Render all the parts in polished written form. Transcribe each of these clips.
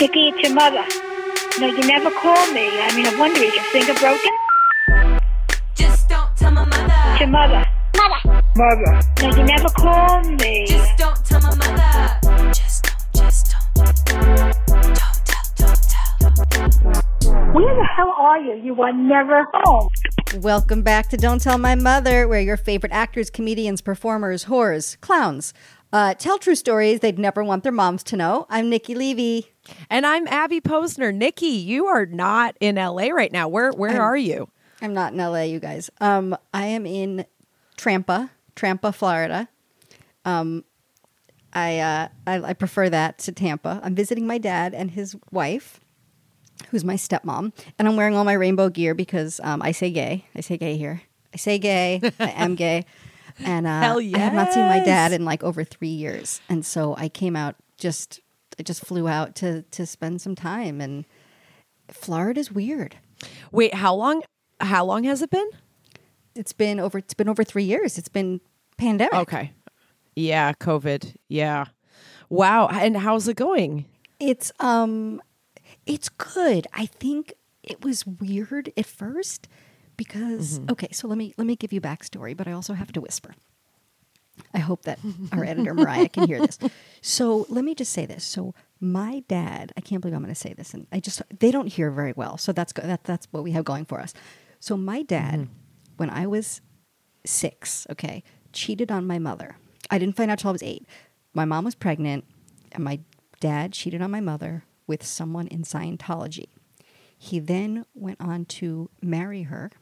Nikki, it's your mother. No, you never call me. I mean, I wonder, is your finger broken? Just don't tell my mother. It's your mother. Mother. Mother. No, you never call me. Just don't tell my mother. Just don't. Where the hell are you? You are never home. Welcome back to Don't Tell My Mother, where your favorite actors, comedians, performers, whores, clowns tell true stories they'd never want their moms to know. I'm Nikki Levy. And I'm Abby Posner. Nikki, you are not in LA right now. Where are you? I'm not in LA, you guys. I am in Trampa, Florida. I prefer that to Tampa. I'm visiting my dad and his wife, who's my stepmom, and I'm wearing all my rainbow gear because I say gay here. I say gay. I am gay. And hell yes. I have not seen my dad in like over 3 years, and so I came out. I just flew out to spend some time. And Florida's weird. Wait, how long has it been? It's been over 3 years. It's been pandemic. Okay. Yeah, COVID. Yeah. Wow. And how's it going? It's good. I think it was weird at first because okay, so let me give you backstory, but I also have to whisper. I hope that our editor Mariah can hear this. So let me just say this. So my dad, I can't believe I'm going to say this, and they don't hear very well. So that's that's what we have going for us. So my dad, when I was 6, okay, cheated on my mother. I didn't find out till I was 8. My mom was pregnant, and my dad cheated on my mother with someone in Scientology. He then went on to marry her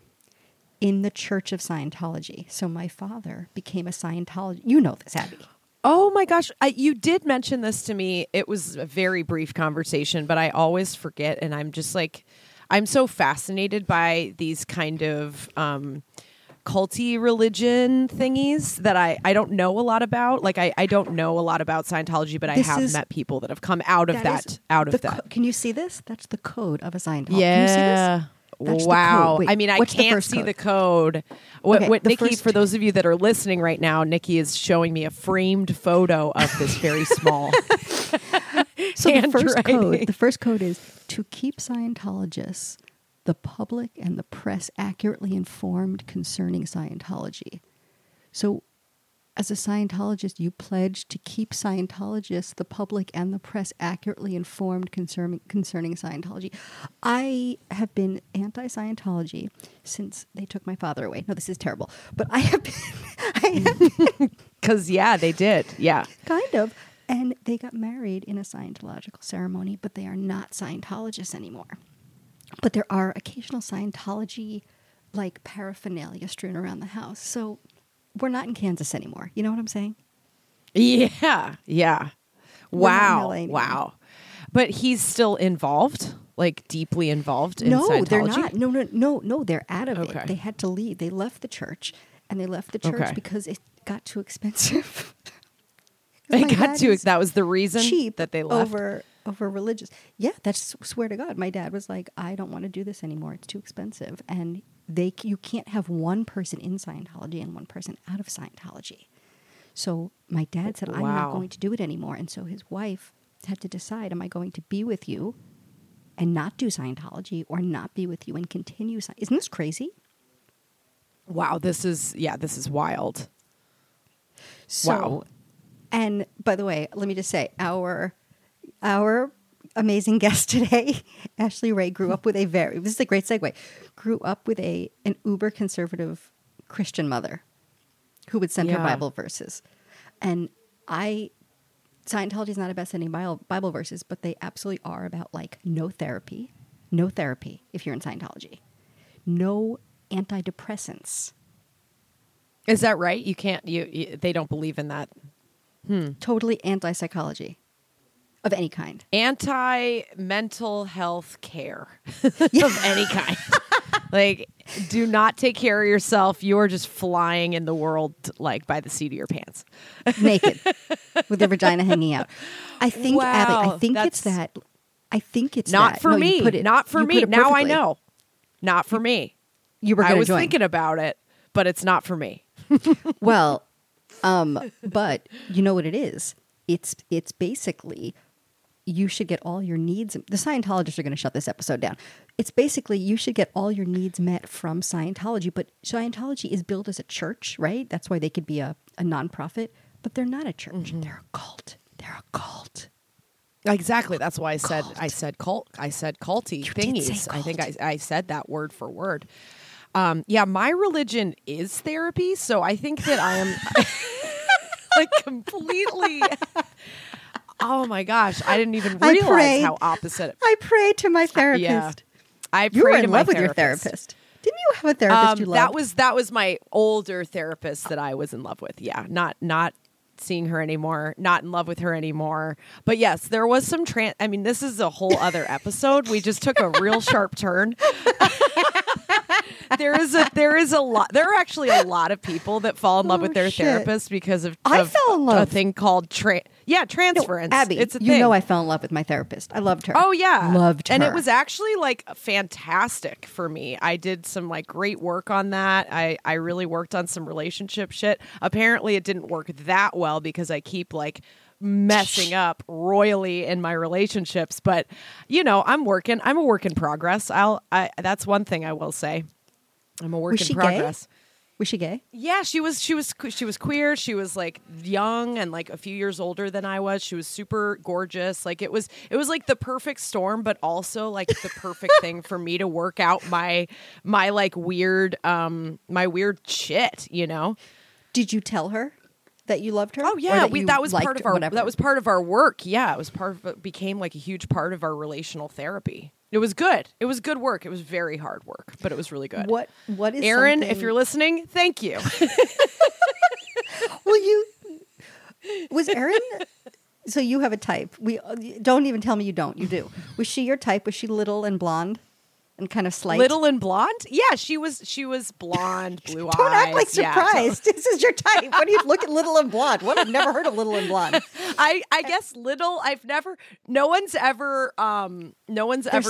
in the Church of Scientology. So my father became a Scientologist. You know this, Abby. Oh my gosh. You did mention this to me. It was a very brief conversation, but I always forget. And I'm just like, I'm so fascinated by these kind of culty religion thingies that I don't know a lot about. Like I don't know a lot about Scientology, but I have met people that have come out of that. Can you see this? That's the code of a Scientologist. Yeah. Can you see this? Wow. Wait, I mean, I can't see the code. What Nikki, for those of you that are listening right now, Nikki is showing me a framed photo of this very small. So the first code is to keep Scientologists, the public, and the press accurately informed concerning Scientology. So as a Scientologist, you pledge to keep Scientologists, the public, and the press accurately informed concerning Scientology. I have been anti-Scientology since they took my father away. No, this is terrible. But I have been... Because, yeah, they did. Yeah. Kind of. And they got married in a Scientological ceremony, but they are not Scientologists anymore. But there are occasional Scientology, like, paraphernalia strewn around the house. So we're not in Kansas anymore. You know what I'm saying? Yeah. Yeah. Wow. Wow. But he's still involved, like deeply involved in Scientology? No, they're not. No. They're out of it. They had to leave. They left the church. And they left the church because it got too expensive. That was the reason that they left. Over religious. Yeah, that's, swear to God, my dad was like, I don't want to do this anymore. It's too expensive. And you can't have one person in Scientology and one person out of Scientology. So my dad said, I'm not going to do it anymore. And so his wife had to decide, am I going to be with you and not do Scientology, or not be with you and continue? Isn't this crazy? Wow, this is wild. So, wow. And by the way, let me just say, our amazing guest today, Ashley Ray, grew up with an uber conservative Christian mother who would send her Bible verses. And Scientology is not about sending Bible verses, but they absolutely are about, like, no therapy if you're in Scientology. No antidepressants. Is that right? You can't, they don't believe in that. Totally anti-psychology. Of any kind. Anti-mental health care of any kind. Like, do not take care of yourself. You're just flying in the world, like, by the seat of your pants. Naked. With your vagina hanging out. I think, Abby, it's that. I think it's not that. For me. Not for me. Now I know. Not for me. You were going to join. I was thinking about it, but it's not for me. Well, but you know what it is? It's basically... you should get all your needs. The Scientologists are going to shut this episode down. It's basically you should get all your needs met from Scientology. But Scientology is billed as a church, right? That's why they could be a nonprofit. But they're not a church. Mm-hmm. They're a cult. They're a cult. Exactly. That's why I said cult. I said cult. I said culty you thingies. Cult. I think I said that word for word. Yeah, my religion is therapy, so I think that I am like completely. Oh my gosh, I didn't even realize how opposite. I pray to my therapist. Yeah. I pray you were in to love my with therapist. Your therapist. Didn't you have a therapist you loved? That was my older therapist that I was in love with. Yeah, not seeing her anymore, not in love with her anymore. But yes, there was some I mean, this is a whole other episode. We just took a real sharp turn. There are actually a lot of people that fall in love with their therapist because of a thing called transference. No, Abby, it's a thing. I fell in love with my therapist. I loved her. Oh yeah. Loved her. And it was actually like fantastic for me. I did some like great work on that. I really worked on some relationship shit. Apparently it didn't work that well because I keep like messing up royally in my relationships, but you know, I'm a work in progress. That's one thing I will say. I'm a work in progress. Gay? Was she gay? Yeah, she was queer. She was like young and like a few years older than I was. She was super gorgeous. Like it was like the perfect storm, but also like the perfect thing for me to work out my like weird weird shit, you know? Did you tell her that you loved her? Oh yeah, that was part of our work. Yeah, it was became like a huge part of our relational therapy. It was good. It was good work. It was very hard work, but it was really good. What is Aaron, something... if you're listening, thank you. Well, was Aaron, so you have a type. Don't even tell me you don't. You do. Was she your type? Was she little and blonde? And kind of slight. Little and blonde? Yeah, she was blonde, blue eyes. Don't act like surprised. Yeah, this is your type. What do you look at little and blonde? What? I've never heard of little and blonde. I guess little, I've never, no one's ever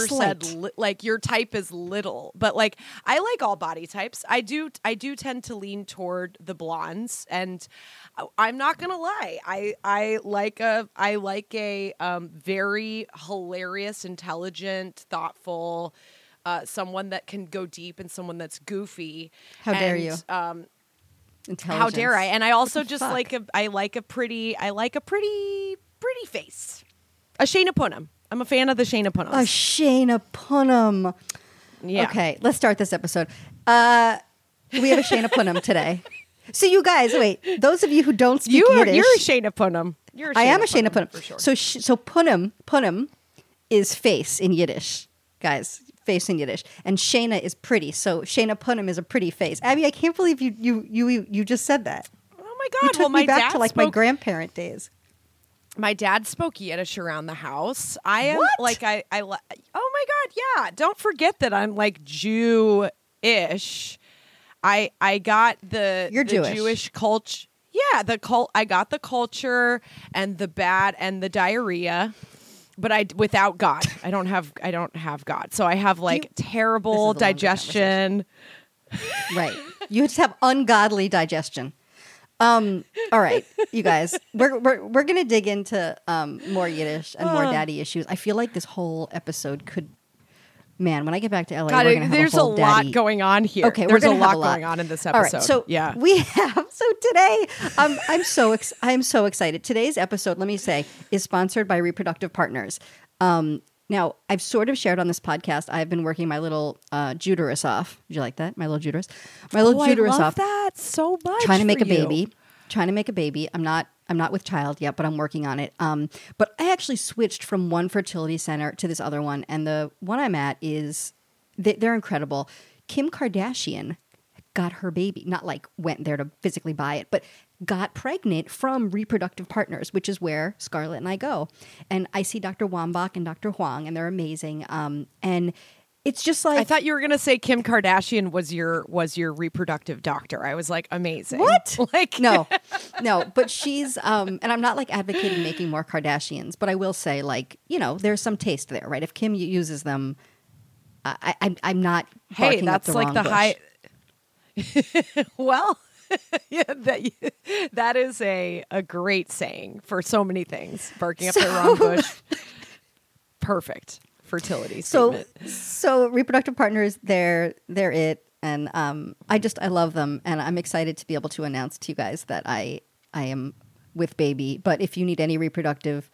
said like your type is little, but like I like all body types. I do tend to lean toward the blondes, and I'm not going to lie. I like a very hilarious, intelligent, thoughtful, someone that can go deep and someone that's goofy. How dare you? How dare I? And I also just like a pretty face. A Shayna Punnam. I'm a fan of the Shayna Punnams. A Shayna Punnam. Yeah. Okay, let's start this episode. We have a Shayna Punnam today. So you guys, wait. Those of you who don't speak Yiddish, you're a Shayna Punnam. I am a Shayna Punnam for sure. So Punnam is face in Yiddish, guys. Face in Yiddish, and Shayna is pretty, so Shayna Punnam is a pretty face. Abby, I can't believe you just said that. Oh my God! You took me back to like my grandparent days. My dad spoke Yiddish around the house. Oh my God! Yeah, don't forget that I'm like Jewish. I got the Jewish culture. Yeah, I got the culture and the bad and the diarrhea. But without God, I don't have God. So I have like terrible digestion. Right. You just have ungodly digestion. All right, you guys, we're going to dig into more Yiddish and more daddy issues. I feel like this whole episode could, man, when I get back to LA, God, we're going to have a lot going on here. Okay, there's a lot going on in this episode. All right, so yeah, today, I'm so excited. Today's episode, let me say, is sponsored by Reproductive Partners. Now, I've sort of shared on this podcast, I've been working my little uterus off. Did you like that? My little uterus. My little uterus off. I love that so much. Trying to make a baby. I'm not with child yet, but I'm working on it. But I actually switched from one fertility center to this other one. And the one I'm at is, they're incredible. Kim Kardashian got her baby, not like went there to physically buy it, but got pregnant from Reproductive Partners, which is where Scarlett and I go. And I see Dr. Wambach and Dr. Huang, and they're amazing. And it's just like, I thought you were going to say Kim Kardashian was your reproductive doctor. I was like, amazing. What? Like No, but she's and I'm not like advocating making more Kardashians, but I will say, like, you know, there's some taste there, right? If Kim uses them, I'm not barking up the wrong bush. Hey, that's like the high well, yeah, that is a great saying for so many things, barking up the wrong bush. perfect fertility statement. So Reproductive Partners, they're it, and I love them, and I'm excited to be able to announce to you guys that I am with baby. But if you need any reproductive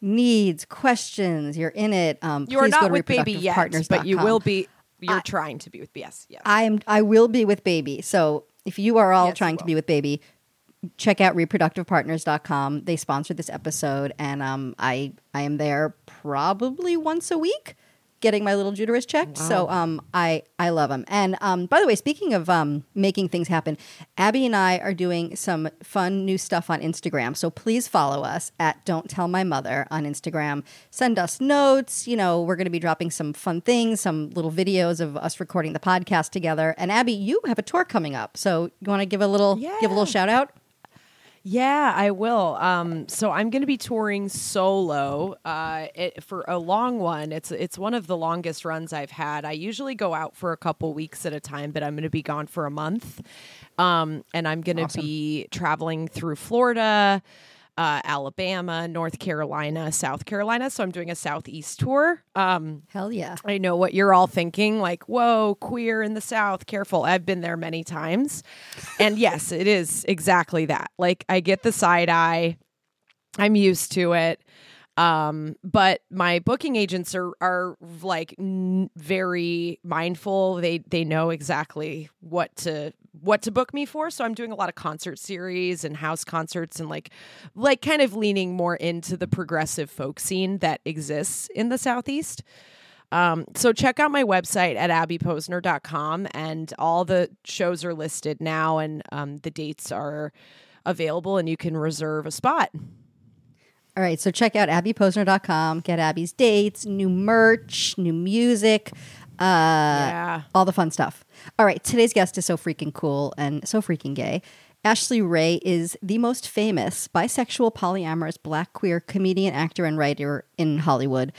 needs, questions, you're in it. You are not with baby yet, but you will be. You're trying to be with baby. Yes. I will be with baby. So if you are all trying to be with baby, check out reproductivepartners.com. They sponsored this episode, and I am there probably once a week getting my little uterus checked. Wow. So I love them. And by the way, speaking of making things happen, Abby and I are doing some fun new stuff on Instagram. So please follow us at Don't Tell My Mother on Instagram. Send us notes. You know, we're going to be dropping some fun things, some little videos of us recording the podcast together. And Abby, you have a tour coming up. So you want to give a little shout out? Yeah, I will. So I'm going to be touring solo for a long one. It's one of the longest runs I've had. I usually go out for a couple weeks at a time, but I'm going to be gone for a month. And I'm going to be traveling through Florida, Alabama, North Carolina, South Carolina. So I'm doing a Southeast tour. Hell yeah. I know what you're all thinking, like, whoa, queer in the South, careful. I've been there many times. And yes, it is exactly that. Like, I get the side eye. I'm used to it. But my booking agents are like very mindful. They know exactly what to book me for. So I'm doing a lot of concert series and house concerts and like kind of leaning more into the progressive folk scene that exists in the Southeast. So check out my website at abbyposner.com, and all the shows are listed now, and the dates are available, and you can reserve a spot. All right, so check out abbyposner.com, get Abby's dates, new merch, new music, all the fun stuff. All right, today's guest is so freaking cool and so freaking gay. Ashley Ray is the most famous bisexual, polyamorous, black, queer comedian, actor, and writer in Hollywood.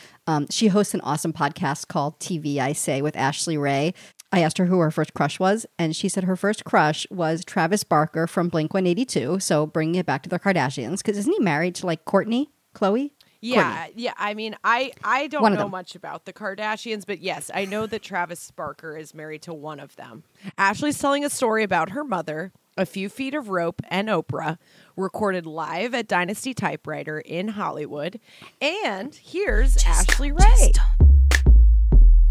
She hosts an awesome podcast called TV I Say with Ashley Ray. I asked her who her first crush was, and she said her first crush was Travis Barker from Blink 182. So bringing it back to the Kardashians, because isn't he married to like Kourtney? Yeah, Kourtney. Yeah. I mean, I don't know much about the Kardashians, but yes, I know that Travis Barker is married to one of them. Ashley's telling a story about her mother, a few feet of rope, and Oprah, recorded live at Dynasty Typewriter in Hollywood. And here's Ashley Ray.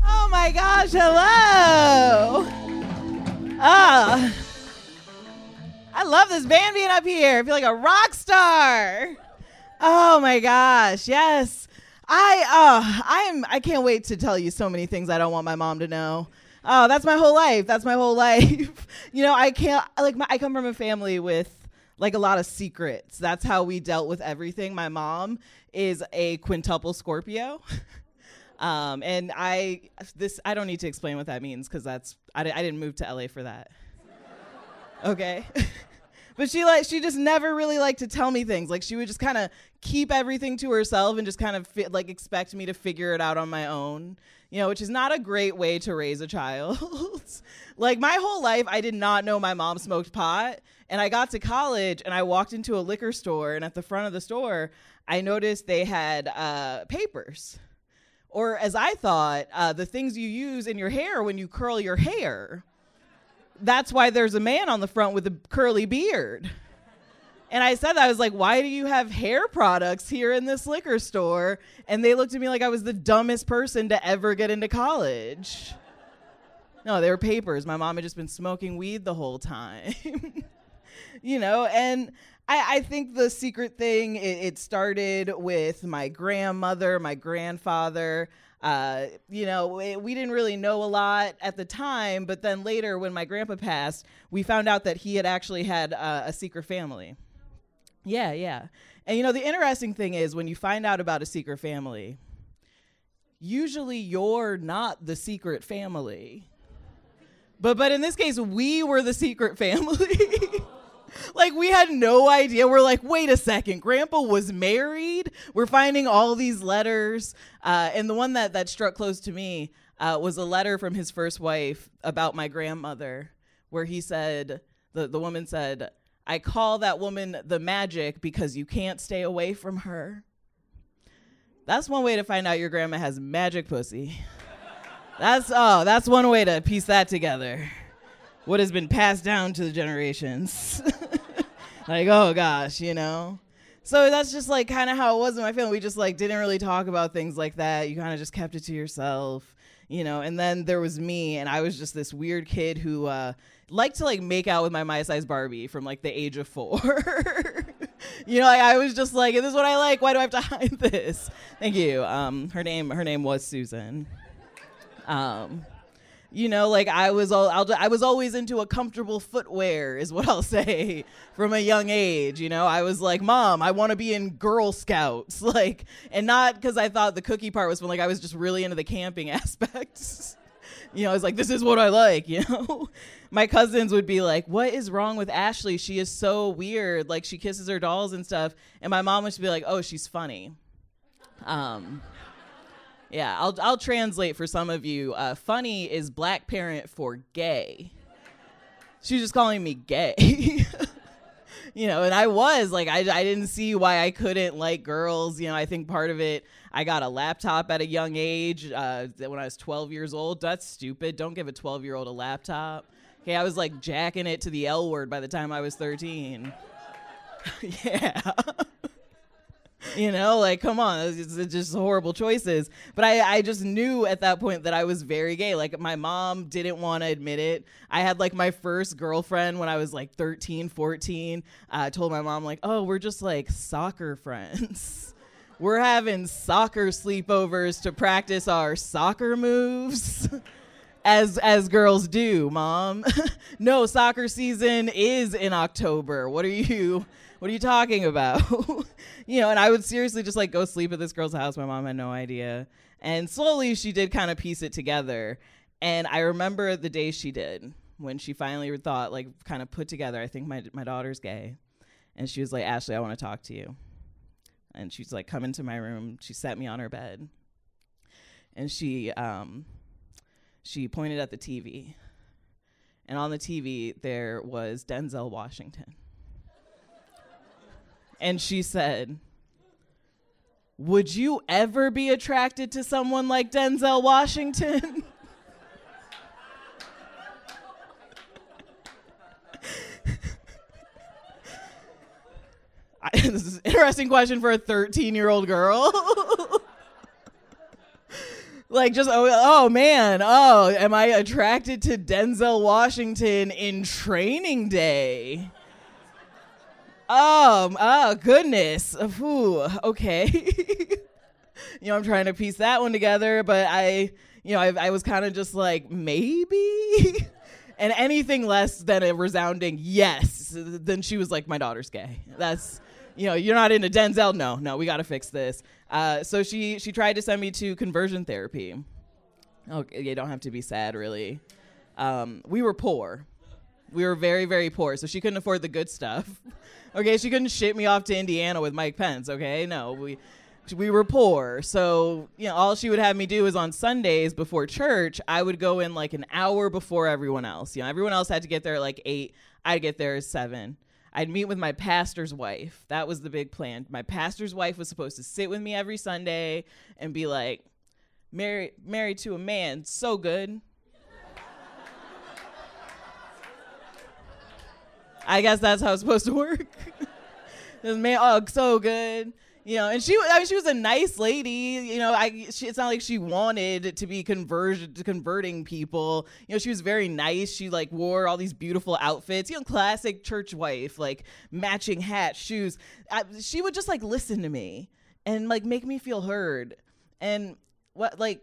Oh my gosh, hello. Oh, I love this band being up here. I feel like a rock star. Oh my gosh, yes. I can't wait to tell you so many things I don't want my mom to know. Oh, that's my whole life. You know, I come from a family with like a lot of secrets. That's how we dealt with everything. My mom is a quintuple Scorpio. And I don't need to explain what that means, because I didn't move to LA for that. Okay. But she just never really liked to tell me things. Like, she would just kind of keep everything to herself and just kind of expect me to figure it out on my own, you know, which is not a great way to raise a child. Like, my whole life, I did not know my mom smoked pot. And I got to college and I walked into a liquor store, and at the front of the store, I noticed they had papers. Or, as I thought, the things you use in your hair when you curl your hair. That's why there's a man on the front with a curly beard. And I said that. I was like, why do you have hair products here in this liquor store? And they looked at me like I was the dumbest person to ever get into college. No, they were papers. My mom had just been smoking weed the whole time. You know, and I think the secret thing, it started with my grandmother, my grandfather. You know, we didn't really know a lot at the time, but then later when my grandpa passed, we found out that he had actually had a secret family. Yeah, yeah. And, you know, the interesting thing is when you find out about a secret family, usually you're not the secret family. But in this case, we were the secret family. Like, we had no idea. We're like, wait a second, Grandpa was married? We're finding all these letters. And the one that struck close to me was a letter from his first wife about my grandmother, where he said, the woman said, I call that woman the magic because you can't stay away from her. That's one way to find out your grandma has magic pussy. That's one way to piece that together. What has been passed down to the generations. Like, oh gosh, you know? So that's just like kind of how it was in my family. We just like didn't really talk about things like that. You kind of just kept it to yourself, you know? And then there was me, and I was just this weird kid who liked to like make out with my size Barbie from like the age of 4. You know, like, I was just like, this is what I like. Why do I have to hide this? Thank you. Her name was Susan. You know, like I was always into a comfortable footwear is what I'll say from a young age. You know, I was like, Mom, I want to be in Girl Scouts, like, and not because I thought the cookie part was fun. Like I was just really into the camping aspects. You know, I was like, this is what I like, you know? My cousins would be like, what is wrong with Ashley? She is so weird. Like, she kisses her dolls and stuff. And my mom would be like, oh, she's funny. Yeah, I'll translate for some of you. Funny is black parent for gay. She was just calling me gay. You know, and I was like, I didn't see why I couldn't like girls. You know, I think part of it, I got a laptop at a young age when I was 12 years old. That's stupid. Don't give a 12-year-old a laptop. Okay, I was like jacking it to the L word by the time I was 13. Yeah. You know, like, come on, it's just horrible choices. But I just knew at that point that I was very gay. Like, my mom didn't want to admit it. I had, like, my first girlfriend when I was, like, 13, 14. I told my mom, like, oh, we're just, like, soccer friends. We're having soccer sleepovers to practice our soccer moves. As girls do, Mom. No, soccer season is in October. What are you talking about? You know, and I would seriously just like go sleep at this girl's house. My mom had no idea. And slowly she did kind of piece it together. And I remember the day she did, when she finally thought, like, kind of put together, I think my daughter's gay. And she was like, Ashley, I want to talk to you. And she's like, come into my room. She sat me on her bed. And she pointed at the TV. And on the TV, there was Denzel Washington. And she said, would you ever be attracted to someone like Denzel Washington? This is an interesting question for a 13-year-old girl. Like, just, oh, man, oh, am I attracted to Denzel Washington in Training Day? Oh, goodness. Ooh, okay. You know, I'm trying to piece that one together, but I was kind of just like, maybe? And anything less than a resounding yes, then she was like, my daughter's gay. That's... You know, you're not into Denzel? No, we got to fix this. So she tried to send me to conversion therapy. Oh, you don't have to be sad, really. We were poor. We were very, very poor, so she couldn't afford the good stuff. Okay, she couldn't ship me off to Indiana with Mike Pence, okay? No, we were poor. So, you know, all she would have me do is on Sundays before church, I would go in like an hour before everyone else. You know, everyone else had to get there at like 8. I'd get there at 7. I'd meet with my pastor's wife. That was the big plan. My pastor's wife was supposed to sit with me every Sunday and be like, married to a man, so good. I guess that's how it's supposed to work. This man, oh, so good. You know, and she was a nice lady. You know, it's not like she wanted to be converting people. You know, she was very nice. She like wore all these beautiful outfits. You know, classic church wife, like matching hat, shoes. She would just like listen to me and like make me feel heard. And what like,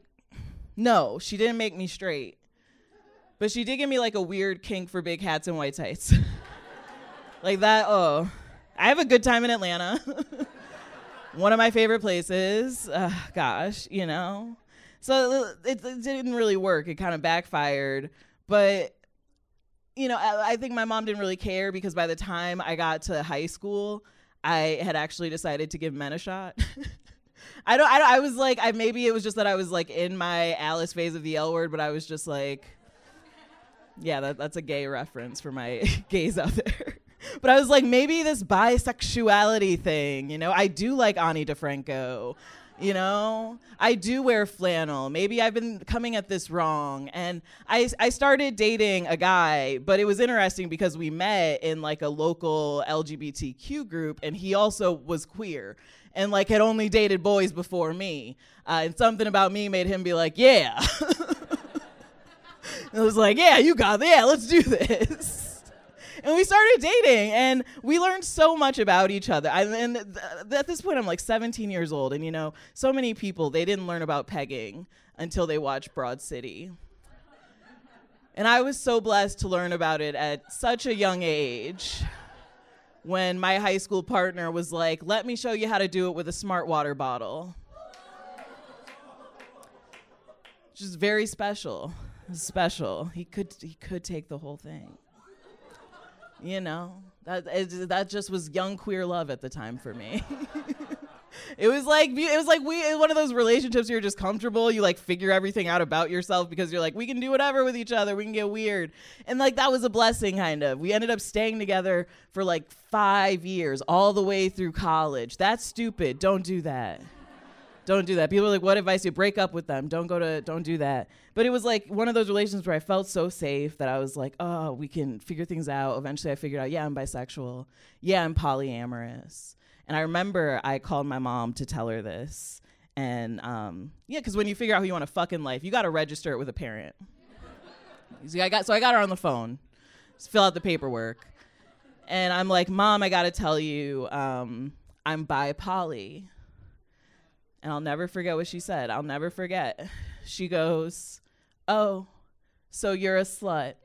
no, she didn't make me straight, but she did give me like a weird kink for big hats and white tights, like that. Oh, I have a good time in Atlanta. One of my favorite places, gosh, you know? So it didn't really work. It kind of backfired. But, you know, I think my mom didn't really care because by the time I got to high school, I had actually decided to give men a shot. I was like, maybe it was just that I was like in my Alice phase of the L word, but I was just like, yeah, that's a gay reference for my gays out there. But I was like, maybe this bisexuality thing, you know, I do like Ani DeFranco, You know, I do wear flannel. Maybe I've been coming at this wrong. And I started dating a guy, but it was interesting because we met in like a local LGBTQ group, and he also was queer and like had only dated boys before me. And something about me made him be like, yeah. It was like, yeah, you got it. Yeah, let's do this. And we started dating, and we learned so much about each other. At this point, I'm like 17 years old, and you know, so many people, they didn't learn about pegging until they watched Broad City. And I was so blessed to learn about it at such a young age, when my high school partner was like, let me show you how to do it with a Smart Water bottle. Which is very special. It was special. He could take the whole thing. You know, that just was young queer love at the time for me. It was one of those relationships where you're just comfortable. You like figure everything out about yourself because you're like, we can do whatever with each other. We can get weird. And like, that was a blessing kind of. We ended up staying together for like 5 years all the way through college. That's stupid. Don't do that. Don't do that. People are like, what advice do you break up with them? Don't do that. But it was like one of those relations where I felt so safe that I was like, oh, we can figure things out. Eventually I figured out, yeah, I'm bisexual. Yeah, I'm polyamorous. And I remember I called my mom to tell her this. And because when you figure out who you want to fuck in life, you got to register it with a parent. So I got her on the phone. Just fill out the paperwork. And I'm like, Mom, I got to tell you, I'm bi-poly. And I'll never forget what she said. I'll never forget. She goes, oh, so you're a slut.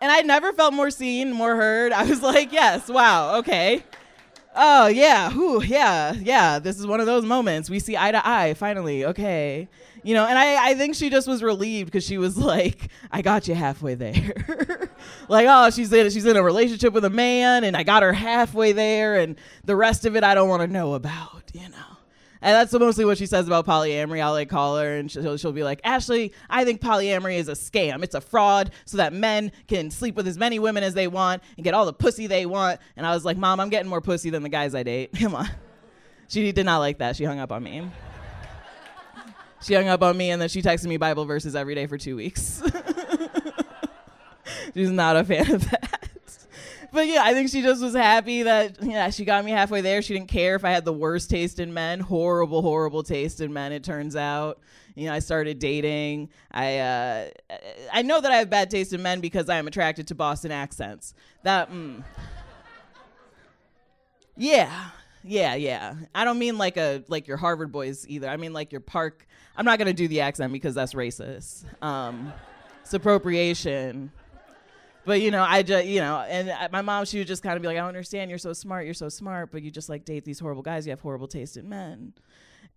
And I never felt more seen, more heard. I was like, yes, wow, okay. Oh, yeah, whew, yeah. This is one of those moments. We see eye to eye, finally, okay. You know, and I think she just was relieved because she was like, I got you halfway there. Like, oh, she's in a relationship with a man, and I got her halfway there, and the rest of it I don't want to know about, you know. And that's mostly what she says about polyamory. I'll like call her, and she'll be like, Ashley, I think polyamory is a scam. It's a fraud so that men can sleep with as many women as they want and get all the pussy they want. And I was like, Mom, I'm getting more pussy than the guys I date. Come on. She did not like that. She hung up on me. She hung up on me, and then she texted me Bible verses every day for 2 weeks. She's not a fan of that. But yeah, I think she just was happy that, yeah, she got me halfway there. She didn't care if I had the worst taste in men. Horrible, horrible taste in men, it turns out. You know, I started dating. I know that I have bad taste in men because I am attracted to Boston accents. Yeah. I don't mean like your Harvard boys either. I mean like your Park. I'm not gonna do the accent because that's racist. It's appropriation. But you know, I just, you know, and my mom, she would just kind of be like, I understand, you're so smart, but you just like date these horrible guys. You have horrible taste in men.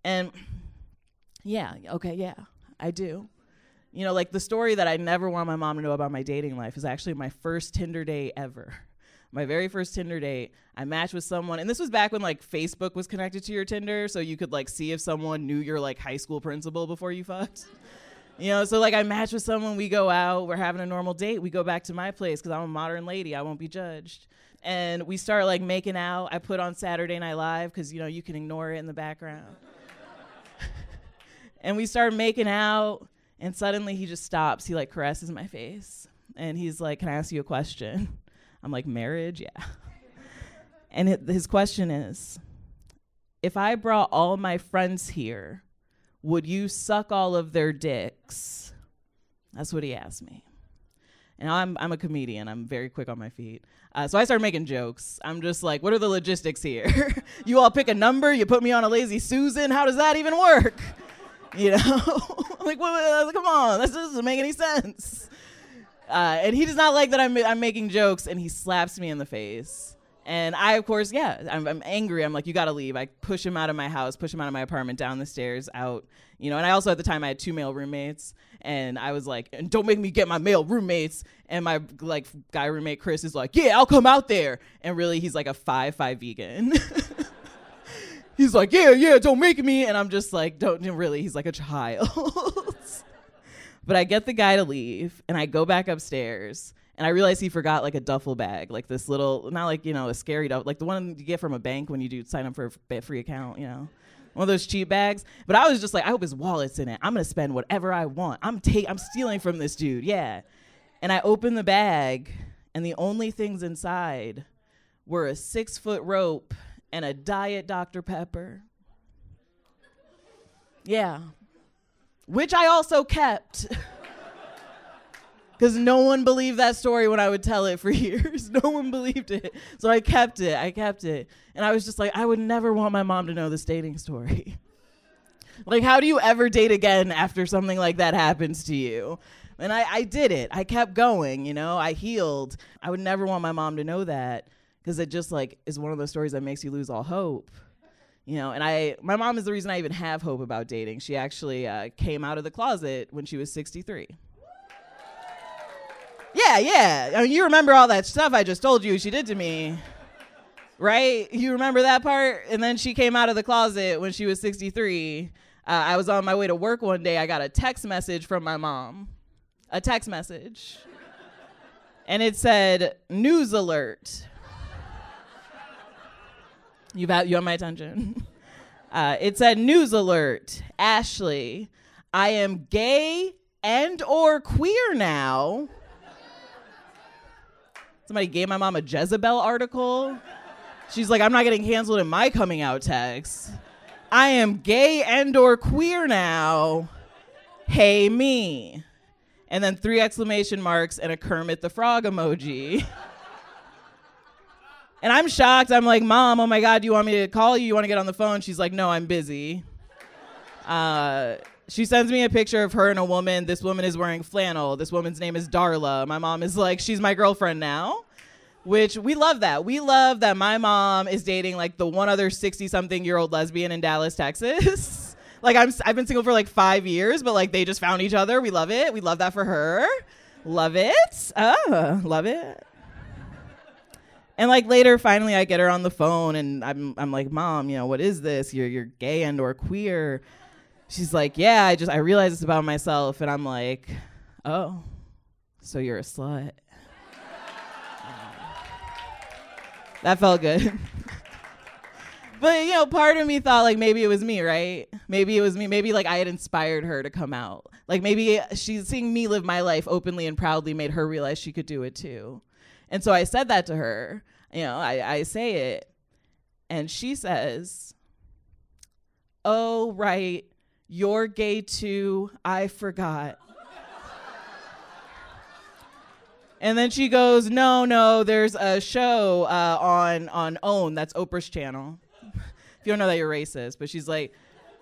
And yeah, okay, yeah, I do. You know, like the story that I never want my mom to know about my dating life is actually my first Tinder date ever. My very first Tinder date, I matched with someone, and this was back when like Facebook was connected to your Tinder, so you could like see if someone knew your like high school principal before you fucked. You know, so like I match with someone, we go out, we're having a normal date, we go back to my place, because I'm a modern lady, I won't be judged. And we start like making out, I put on Saturday Night Live, because you know, you can ignore it in the background. And we start making out, and suddenly he just stops, he like caresses my face, and he's like, can I ask you a question? I'm like, marriage? Yeah. And his question is, if I brought all my friends here, would you suck all of their dicks? That's what he asked me. And I'm a comedian. I'm very quick on my feet. So I started making jokes. I'm just like, what are the logistics here? You all pick a number. You put me on a lazy Susan. How does that even work? You know? I'm like, what, come on. This doesn't make any sense. And he does not like that I'm making jokes, and he slaps me in the face. And I, of course, yeah, I'm angry. I'm like, you got to leave. I push him out of my house, push him out of my apartment, down the stairs, out. You know, and I also, at the time, I had 2 male roommates. And I was like, and don't make me get my male roommates. And my, like, guy roommate, Chris, is like, yeah, I'll come out there. And really, he's like a 5'5" vegan. He's like, yeah, don't make me. And I'm just like, don't, really, he's like a child. But I get the guy to leave, and I go back upstairs, And I realized he forgot like a duffel bag, like this little, not like, you know, a scary duffel, like the one you get from a bank when you do sign up for a free account, you know, one of those cheap bags. But I was just like, I hope his wallet's in it. I'm going to spend whatever I want. I'm stealing from this dude. Yeah. And I opened the bag, and the only things inside were a 6-foot rope and a Diet Dr. Pepper. Yeah. Which I also kept. Because no one believed that story when I would tell it for years. No one believed it. So I kept it. And I was just like, I would never want my mom to know this dating story. Like, how do you ever date again after something like that happens to you? And I did it. I kept going, you know. I healed. I would never want my mom to know that, because it just, like, is one of those stories that makes you lose all hope. You know, and my mom is the reason I even have hope about dating. She actually came out of the closet when she was 63. Yeah. I mean, you remember all that stuff I just told you she did to me, right? You remember that part? And then she came out of the closet when she was 63. I was on my way to work one day. I got a text message from my mom. A text message. And it said, "News alert. You have my attention." It said, "News alert. Ashley, I am gay and or queer now." Somebody gave my mom a Jezebel article. She's like, "I'm not getting canceled in my coming out text. I am gay and or queer now. Hey me." And then 3 exclamation marks and a Kermit the Frog emoji. And I'm shocked. I'm like, "Mom, oh my God, do you want me to call you? You want to get on the phone?" She's like, "No, I'm busy." She sends me a picture of her and a woman. This woman is wearing flannel. This woman's name is Darla. My mom is like, "She's my girlfriend now," which we love that. We love that my mom is dating like the one other 60-something-year-old lesbian in Dallas, Texas. Like I've been single for like 5 years, but like they just found each other. We love it. We love that for her. Love it. Oh, love it. And like later, finally, I get her on the phone, and I'm like, "Mom, you know, what is this? You're gay and or queer." She's like, "Yeah, I realized this about myself." And I'm like, "Oh, so you're a slut." That felt good. But, you know, part of me thought, like, maybe it was me, right? Maybe it was me. Maybe, like, I had inspired her to come out. Like, maybe she's seeing me live my life openly and proudly made her realize she could do it, too. And so I said that to her. You know, I say it. And she says, "Oh, right. You're gay too, I forgot." And then she goes, No, there's a show on OWN, that's Oprah's channel. If you don't know that, you're racist. But she's like,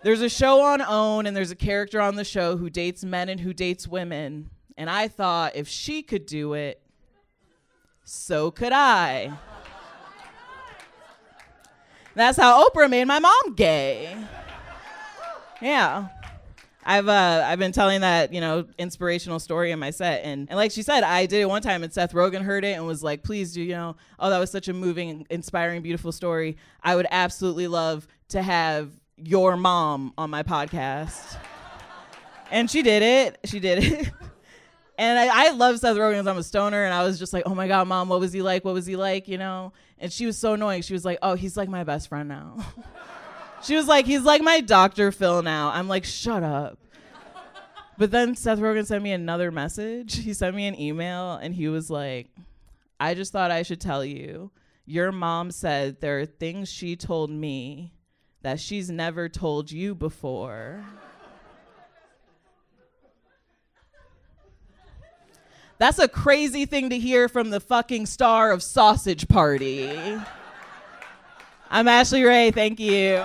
"There's a show on OWN, and there's a character on the show who dates men and who dates women. And I thought if she could do it, so could I." That's how Oprah made my mom gay. Yeah. I've been telling that, you know, inspirational story in my set. And like she said, I did it one time and Seth Rogen heard it and was like, "Please do, you know, oh, that was such a moving, inspiring, beautiful story. I would absolutely love to have your mom on my podcast." And she did it. And I love Seth Rogen because I'm a stoner. And I was just like, "Oh my God, Mom, what was he like? What was he like?" You know? And she was so annoying. She was like, "Oh, he's like my best friend now." She was like, "He's like my Dr. Phil now." I'm like, "Shut up." But then Seth Rogen sent me another message. He sent me an email, and he was like, "I just thought I should tell you. Your mom said there are things she told me that she's never told you before." That's a crazy thing to hear from the fucking star of Sausage Party. I'm Ashley Ray, thank you.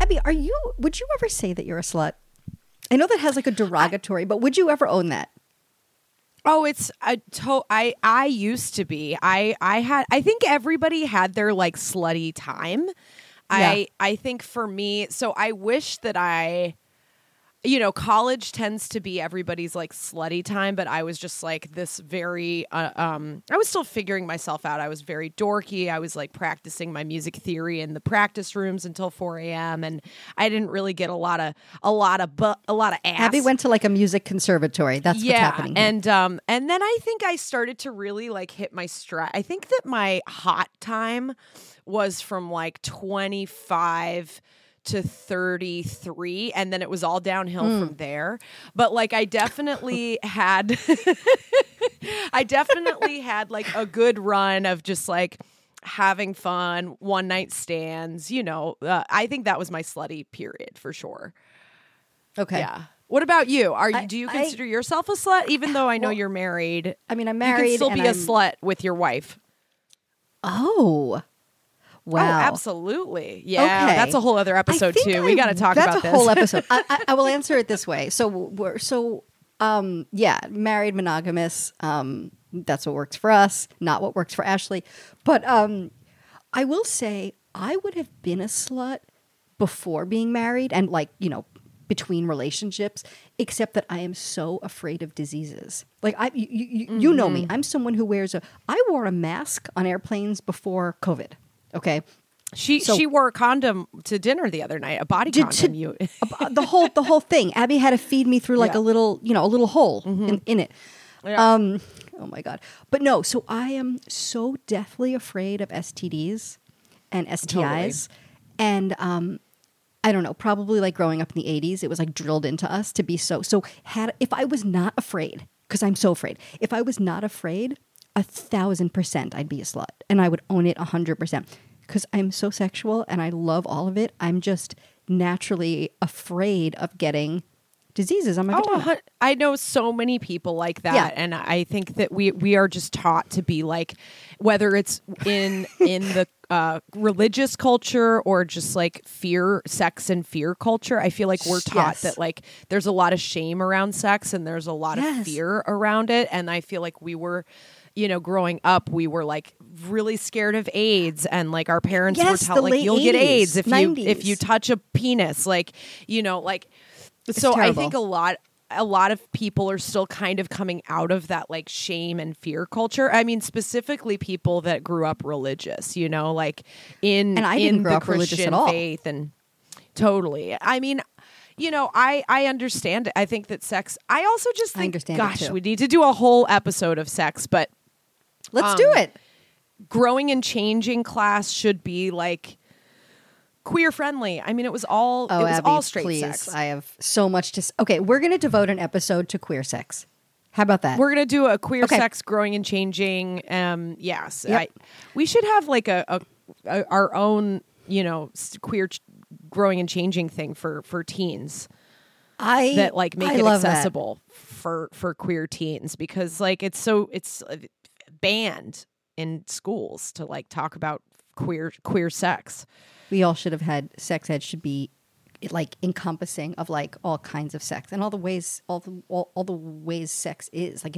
Abby, would you ever say that you're a slut? I know that has like a derogatory, but would you ever own that? Oh, I used to be. I think everybody had their like slutty time. Yeah. I think for me, so I wish that I you know, college tends to be everybody's like slutty time, but I was just like this very, I was still figuring myself out. I was very dorky. I was like practicing my music theory in the practice rooms until 4 a.m. And I didn't really get a lot of ass. Abby went to like a music conservatory. That's what's happening here. And then I think I started to really like hit my stride. I think that my hot time was from like 25 to 33, and then it was all downhill from there. But like I definitely had like a good run of just like having fun, one night stands, you know. I think that was my slutty period for sure. Okay. Yeah. What about you? Do you consider yourself a slut, even though I know you're married? I mean, I'm married. You can still be a slut with your wife. Oh. Wow. Oh, absolutely. Yeah. Okay. That's a whole other episode, too. We got to talk about this. That's a whole episode. I will answer it this way. So, married, monogamous. That's what works for us, not what works for Ashley. But I will say I would have been a slut before being married and, like, you know, between relationships, except that I am so afraid of diseases. Like, you know me. I'm someone who I wore a mask on airplanes before COVID. Okay, she wore a condom to dinner the other night, a body condom. The whole thing. Abby had to feed me through like a little hole in it. Yeah. Oh my God! But no, so I am so deathly afraid of STDs and STIs, and I don't know. Probably like growing up in the '80s, it was like drilled into us to be so. So if I was not afraid, because I'm so afraid, if I was not afraid. 1,000% I'd be a slut and I would own it 100% because I'm so sexual and I love all of it. I'm just naturally afraid of getting diseases. I'm like, I know so many people like that. Yeah. And I think that we are just taught to be like, whether it's in the religious culture or just like sex and fear culture. I feel like we're taught that like there's a lot of shame around sex and there's a lot of fear around it. And I feel like we were... You know, growing up, we were like really scared of AIDS, and like our parents were taught, like, you'll get AIDS if you touch a penis, like, you know, like. It's so terrible. I think a lot of people are still kind of coming out of that like shame and fear culture. I mean, specifically people that grew up religious, you know, like I didn't grow up religious at all. Faith and totally. I mean. You know, I understand it. I think that sex... I also just think, gosh, we need to do a whole episode of sex, but... Let's do it. Growing and changing class should be, like, queer-friendly. I mean, it was all straight sex. I have so much to... Okay, we're going to devote an episode to queer sex. How about that? We're going to do a queer sex, growing and changing. Yes. Yep. We should have, like, our own, you know, queer... growing and changing thing for teens that like make it accessible for queer teens, because like it's banned in schools to like talk about queer sex. We all should have had sex ed should be like encompassing of like all kinds of sex and all the ways sex is like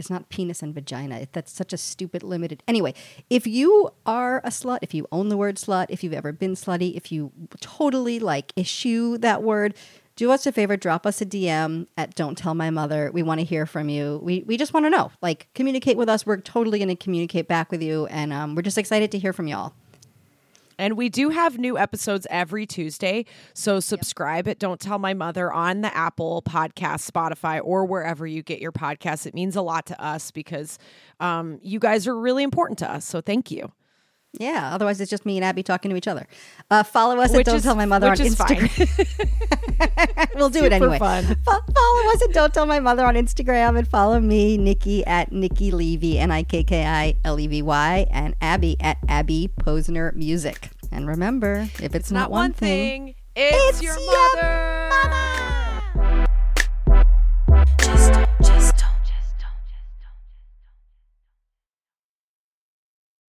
it's not penis and vagina. That's such a stupid limited... Anyway, if you are a slut, if you own the word slut, if you've ever been slutty, if you totally, like, eschew that word, do us a favor, drop us a DM at Don't Tell My Mother. We want to hear from you. We just want to know. Like, communicate with us. We're totally going to communicate back with you, and we're just excited to hear from y'all. And we do have new episodes every Tuesday, so subscribe at Don't Tell My Mother on the Apple Podcast, Spotify, or wherever you get your podcasts. It means a lot to us because you guys are really important to us, so thank you. Yeah, otherwise it's just me and Abby talking to each other. Follow us at Don't Tell My Mother on Instagram. We'll do it anyway. Follow us at Don't Tell My Mother on Instagram, and follow me, Nikki, at Nikki Levy, NIKKILEVY, and Abby at Abby Posner Music. And remember, if it's not one thing, it's your mother.